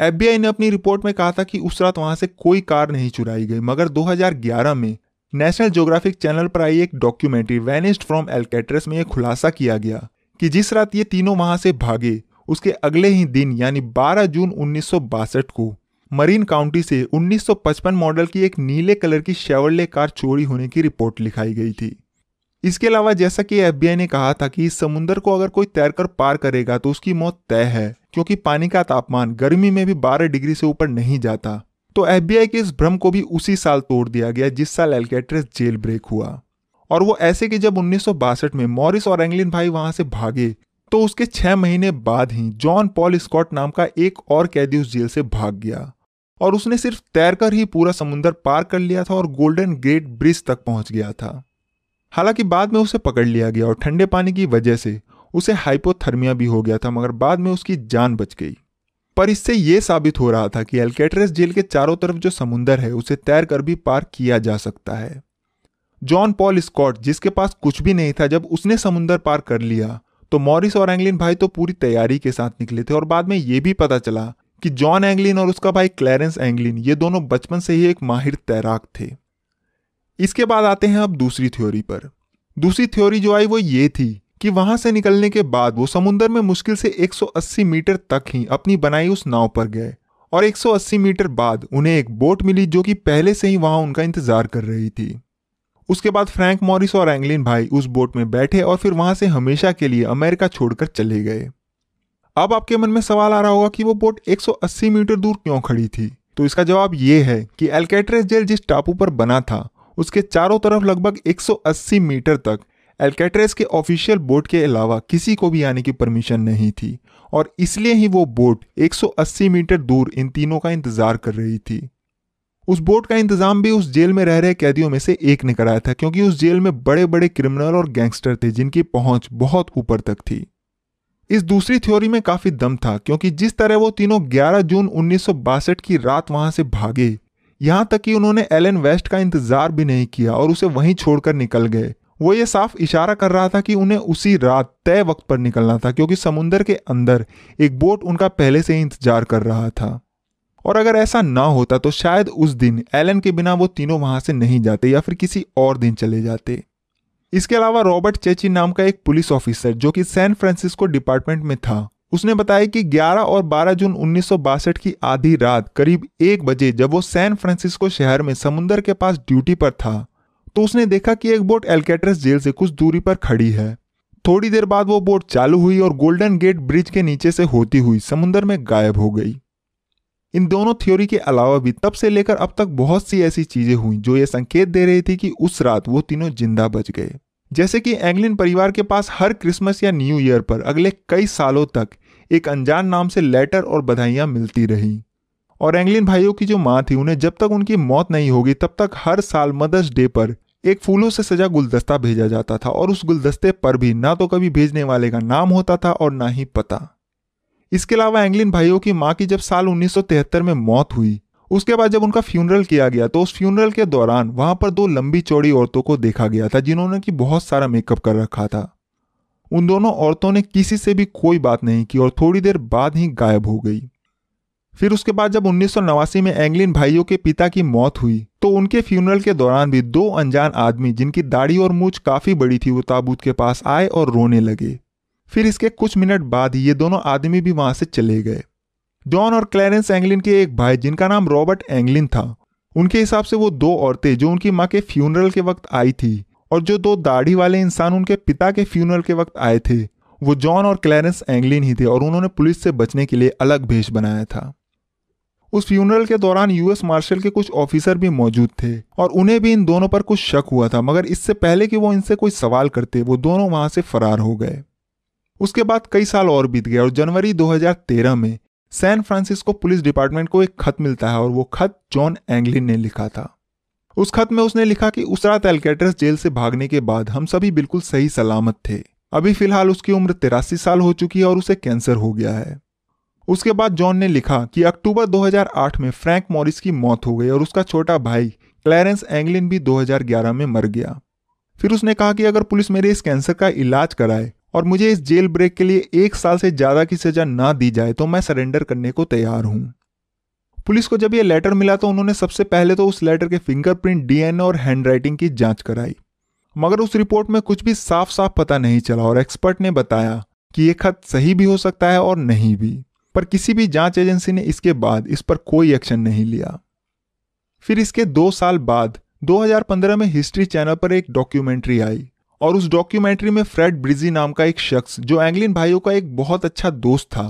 एफबीआई ने अपनी रिपोर्ट में कहा था कि उस रात वहां से कोई कार नहीं चुराई गई, मगर दो हज़ार ग्यारह में नेशनल ज्योग्राफिक चैनल पर आई एक डॉक्यूमेंट्री वैनिश्ड फ्रॉम एल्केट्रेस में यह खुलासा किया गया कि जिस रात ये तीनों वहां से भागे उसके अगले ही दिन यानी बारह जून उन्नीस सौ बासठ को मरीन काउंटी से उन्नीस सौ पचपन मॉडल की एक नीले कलर की शेवरले कार चोरी होने की रिपोर्ट लिखाई गई थी। इसके अलावा जैसा कि एफबीआई ने कहा था कि इस समुद्र को अगर कोई तैरकर पार करेगा तो उसकी मौत तय है, क्योंकि पानी का तापमान गर्मी में भी बारह डिग्री से ऊपर नहीं जाता। तो एफबीआई के इस भ्रम को भी उसी साल तोड़ दिया गया जिस साल एल्केट्रेस जेल ब्रेक हुआ, और वो ऐसे कि जब उन्नीस सौ बासठ में मॉरिस और एंग्लिन भाई वहां से भागे तो उसके छह महीने बाद ही जॉन पॉल स्कॉट नाम का एक और कैदी उस जेल से भाग गया, और उसने सिर्फ तैरकर ही पूरा समुद्र पार कर लिया था और गोल्डन गेट ब्रिज तक पहुंच गया था। हालांकि बाद में उसे पकड़ लिया गया और ठंडे पानी की वजह से उसे हाइपोथर्मिया भी हो गया था, मगर बाद में उसकी जान बच गई। पर इससे यह साबित हो रहा था कि एल्केट्रेस जेल के चारों तरफ जो समुंदर है उसे तैरकर भी पार किया जा सकता है। जॉन पॉल स्कॉट जिसके पास कुछ भी नहीं था, जब उसने समुंदर पार कर लिया तो मॉरिस और एंग्लिन भाई तो पूरी तैयारी के साथ निकले थे। और बाद में यह भी पता चला कि जॉन एंग्लिन और उसका भाई क्लैरेंस एंग्लिन ये दोनों बचपन से ही एक माहिर तैराक थे। इसके बाद आते हैं अब दूसरी थ्योरी पर। दूसरी थ्योरी जो आई वो ये थी कि वहां से निकलने के बाद वो समुद्र में मुश्किल से एक सौ अस्सी मीटर तक ही अपनी बनाई उस नाव पर गए, और एक सौ अस्सी मीटर बाद उन्हें एक बोट मिली जो कि पहले से ही वहां उनका इंतजार कर रही थी। उसके बाद फ्रैंक मॉरिस और एंग्लिन भाई उस बोट में बैठे और फिर वहां से हमेशा के लिए अमेरिका छोड़कर चले गए। अब आपके मन में सवाल आ रहा होगा कि वो बोट एक सौ अस्सी मीटर दूर क्यों खड़ी थी। तो इसका जवाब ये है कि एल्केट्रेस जेल जिस टापू पर बना था उसके चारों तरफ लगभग एक सौ अस्सी मीटर तक एल्केट्रेस के ऑफिशियल बोट के अलावा किसी को भी आने की परमिशन नहीं थी, और इसलिए ही वो बोट एक सौ अस्सी मीटर दूर इन तीनों का इंतजार कर रही थी। उस बोट का इंतजाम भी उस जेल में रह रहे कैदियों में से एक ने कराया था, क्योंकि उस जेल में बड़े बड़े क्रिमिनल और गैंगस्टर थे जिनकी पहुंच बहुत ऊपर तक थी। इस दूसरी थ्योरी में काफी दम था, क्योंकि जिस तरह वो तीनों ग्यारह जून उन्नीस सौ बासठ की रात वहां से भागे, यहां तक कि उन्होंने एलन वेस्ट का इंतजार भी नहीं किया और उसे वहीं छोड़कर निकल गए, वो ये साफ इशारा कर रहा था कि उन्हें उसी रात तय वक्त पर निकलना था, क्योंकि समुद्र के अंदर एक बोट उनका पहले से ही इंतजार कर रहा था। और अगर ऐसा ना होता तो शायद उस दिन एलन के बिना वो तीनों वहां से नहीं जाते या फिर किसी और दिन चले जाते। इसके अलावा रॉबर्ट चेची नाम का एक पुलिस ऑफिसर जो कि सैन फ्रांसिस्को डिपार्टमेंट में था, उसने बताया कि ग्यारह और बारह जून उन्नीस सौ बासठ की आधी रात करीब एक बजे जब वो सैन फ्रांसिस्को शहर में समुंदर के पास ड्यूटी पर था तो उसने देखा कि एक बोट एल्केट्रेस जेल से कुछ दूरी पर खड़ी है। थोड़ी देर बाद वो बोट चालू हुई और गोल्डन गेट ब्रिज के नीचे से होती हुई समुंदर में गायब हो गई। इन दोनों थ्योरी के अलावा भी तब से लेकर अब तक बहुत सी ऐसी चीजें हुई जो ये संकेत दे रही थी कि उस रात वो तीनों जिंदा बच गए जैसे कि एंग्लिन परिवार के पास हर क्रिसमस या न्यू ईयर पर अगले कई सालों तक एक अनजान नाम से लेटर और बधाइयाँ मिलती रहीं। और एंग्लिन भाइयों की जो माँ थी उन्हें जब तक उनकी मौत नहीं होगी तब तक हर साल मदर्स डे पर एक फूलों से सजा गुलदस्ता भेजा जाता था और उस गुलदस्ते पर भी ना तो कभी भेजने वाले का नाम होता था और ना ही पता। इसके अलावा एंग्लिन भाइयों की माँ की जब साल उन्नीस सौ तिहत्तर में मौत हुई उसके बाद जब उनका फ्यूनरल किया गया तो उस फ्यूनरल के दौरान वहां पर दो लंबी चौड़ी औरतों को देखा गया था जिन्होंने कि बहुत सारा मेकअप कर रखा था। उन दोनों औरतों ने किसी से भी कोई बात नहीं की और थोड़ी देर बाद ही गायब हो गई। फिर उसके बाद जब उन्नीस सौ नवासी में एंग्लिन भाइयों के पिता की मौत हुई तो उनके फ्यूनरल के दौरान भी दो अनजान आदमी जिनकी दाढ़ी और मूछ काफी बड़ी थी वो ताबूत के पास आए और रोने लगे। फिर इसके कुछ मिनट बाद ही ये दोनों आदमी भी वहां से चले गए। जॉन और क्लैरेंस एंग्लिन के एक भाई जिनका नाम रॉबर्ट एंग्लिन था, उनके हिसाब से वो दो औरतें जो उनकी माँ के फ्यूनरल के वक्त आई थी और जो दो दाढ़ी वाले इंसान उनके पिता के फ्यूनरल के वक्त आए थे वो जॉन और क्लैरेंस एंग्लिन ही थे और उन्होंने पुलिस से बचने के लिए अलग भेष बनाया था। उस फ्यूनरल के दौरान यूएस मार्शल के कुछ ऑफिसर भी मौजूद थे और उन्हें भी इन दोनों पर कुछ शक हुआ था, मगर इससे पहले कि वो इनसे कोई सवाल करते वो दोनों वहां से फरार हो गए। उसके बाद कई साल और बीत गए और जनवरी दो हज़ार तेरह में सैन फ्रांसिस्को पुलिस डिपार्टमेंट को एक खत मिलता है और वो खत जॉन एंग्लिन ने लिखा था। उस खत में उसने लिखा कि उस रात एल्केट्राज जेल से भागने के बाद हम सभी बिल्कुल सही सलामत थे। अभी फिलहाल उसकी उम्र तिरासी साल हो चुकी है और उसे कैंसर हो गया है। उसके बाद जॉन ने लिखा कि अक्टूबर दो हज़ार आठ में फ्रैंक मॉरिस की मौत हो गई और उसका छोटा भाई क्लैरेंस एंग्लिन भी दो हज़ार ग्यारह में मर गया। फिर उसने कहा कि अगर पुलिस मेरे इस कैंसर का इलाज कराए और मुझे इस जेल ब्रेक के लिए एक साल से ज़्यादा की सजा ना दी जाए तो मैं सरेंडर करने को तैयार हूँ। पुलिस को जब यह लेटर मिला तो उन्होंने सबसे पहले तो उस लेटर के फिंगरप्रिंट, डीएनए और हैंडराइटिंग की जाँच कराई, मगर उस रिपोर्ट में कुछ भी साफ साफ पता नहीं चला और एक्सपर्ट ने बताया कि ये खत सही भी हो सकता है और नहीं भी, पर किसी भी जांच एजेंसी ने इसके बाद इस पर कोई एक्शन नहीं लिया। फिर इसके दो साल बाद दो हज़ार पंद्रह में हिस्ट्री चैनल पर एक डॉक्यूमेंट्री आई और उस डॉक्यूमेंट्री में फ्रेड ब्रिजी नाम का एक शख्स जो एंग्लिन भाइयों का एक बहुत अच्छा दोस्त था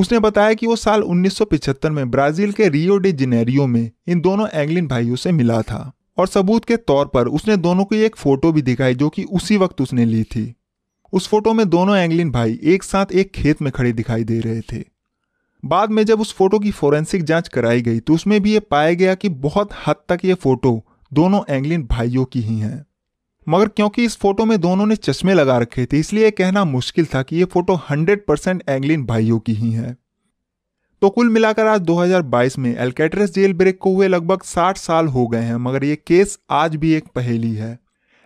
उसने बताया कि वो साल उन्नीस सौ पचहत्तर में ब्राजील के रियो डे जेनेरियो में इन दोनों एंग्लिन भाइयों से मिला था और सबूत के तौर पर उसने दोनों की एक फोटो भी दिखाई जो कि उसी वक्त उसने ली थी। उस फोटो में दोनों एंग्लिन भाई एक साथ एक खेत में खड़े दिखाई दे रहे थे। बाद में जब उस फोटो की फोरेंसिक जांच कराई गई तो उसमें भी ये पाया गया कि बहुत हद तक ये फोटो दोनों एंग्लिन भाइयों की ही है, मगर क्योंकि इस फोटो में दोनों ने चश्मे लगा रखे थे इसलिए यह कहना मुश्किल था कि ये फोटो सौ परसेंट एंग्लिन भाइयों की ही है। तो कुल मिलाकर आज दो हज़ार बाईस में एल्केट्राज जेल ब्रेक को हुए लगभग साठ साल हो गए हैं, मगर ये केस आज भी एक पहेली है।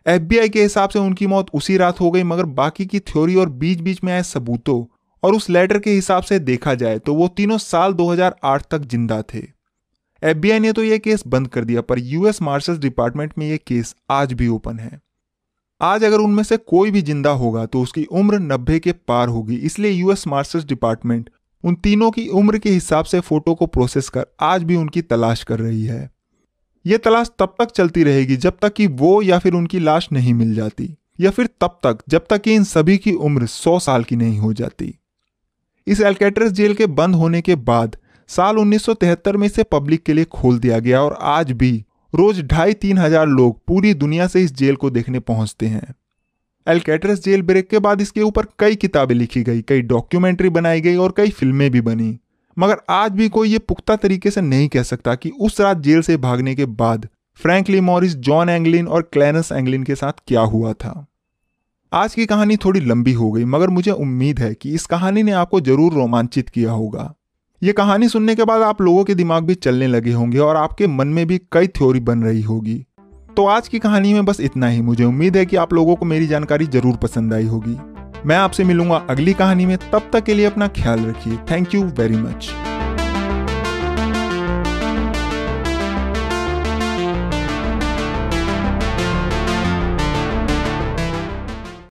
एफ बी आई के हिसाब से उनकी मौत उसी रात हो गई, मगर बाकी की थ्योरी और बीच बीच में आए सबूतों और उस लेटर के हिसाब से देखा जाए तो वो तीनों साल दो हज़ार आठ तक जिंदा थे। एफ बी आई ने तो ये केस बंद कर दिया, पर यूएस मार्शल्स डिपार्टमेंट में ये केस आज भी ओपन है। आज अगर उनमें से कोई भी जिंदा होगा तो उसकी उम्र नब्बे के पार होगी, इसलिए यूएस मार्शल्स डिपार्टमेंट उन तीनों की उम्र के हिसाब से फोटो को प्रोसेस कर आज भी उनकी तलाश कर रही है। ये तलाश तब तक चलती रहेगी जब तक कि वो या फिर उनकी लाश नहीं मिल जाती, या फिर तब तक जब तक कि इन सभी की उम्र सौ साल की नहीं हो जाती। इस एल्केट्राज जेल के बंद होने के बाद साल उन्नीस सौ तिहत्तर में इसे पब्लिक के लिए खोल दिया गया और आज भी रोज ढाई तीन हजार लोग पूरी दुनिया से इस जेल को देखने पहुंचते हैं। एल्केट्राज जेल ब्रेक के बाद इसके ऊपर कई किताबें लिखी गई, कई डॉक्यूमेंट्री बनाई गई और कई फिल्में भी बनी, मगर आज भी कोई ये पुख्ता तरीके से नहीं कह सकता कि उस रात जेल से भागने के बाद Frank Lee Morris, John Anglin और क्लैरेंस एंग्लिन के साथ क्या हुआ था। आज की कहानी थोड़ी लंबी हो गई, मगर मुझे उम्मीद है कि इस कहानी ने आपको जरूर रोमांचित किया होगा। ये कहानी सुनने के बाद आप लोगों के दिमाग भी चलने लगे होंगे और आपके मन में भी कई थ्योरी बन रही होगी। तो आज की कहानी में बस इतना ही। मुझे उम्मीद है कि आप लोगों को मेरी जानकारी जरूर पसंद आई होगी। मैं आपसे मिलूंगा अगली कहानी में, तब तक के लिए अपना ख्याल रखिए। Thank you very much.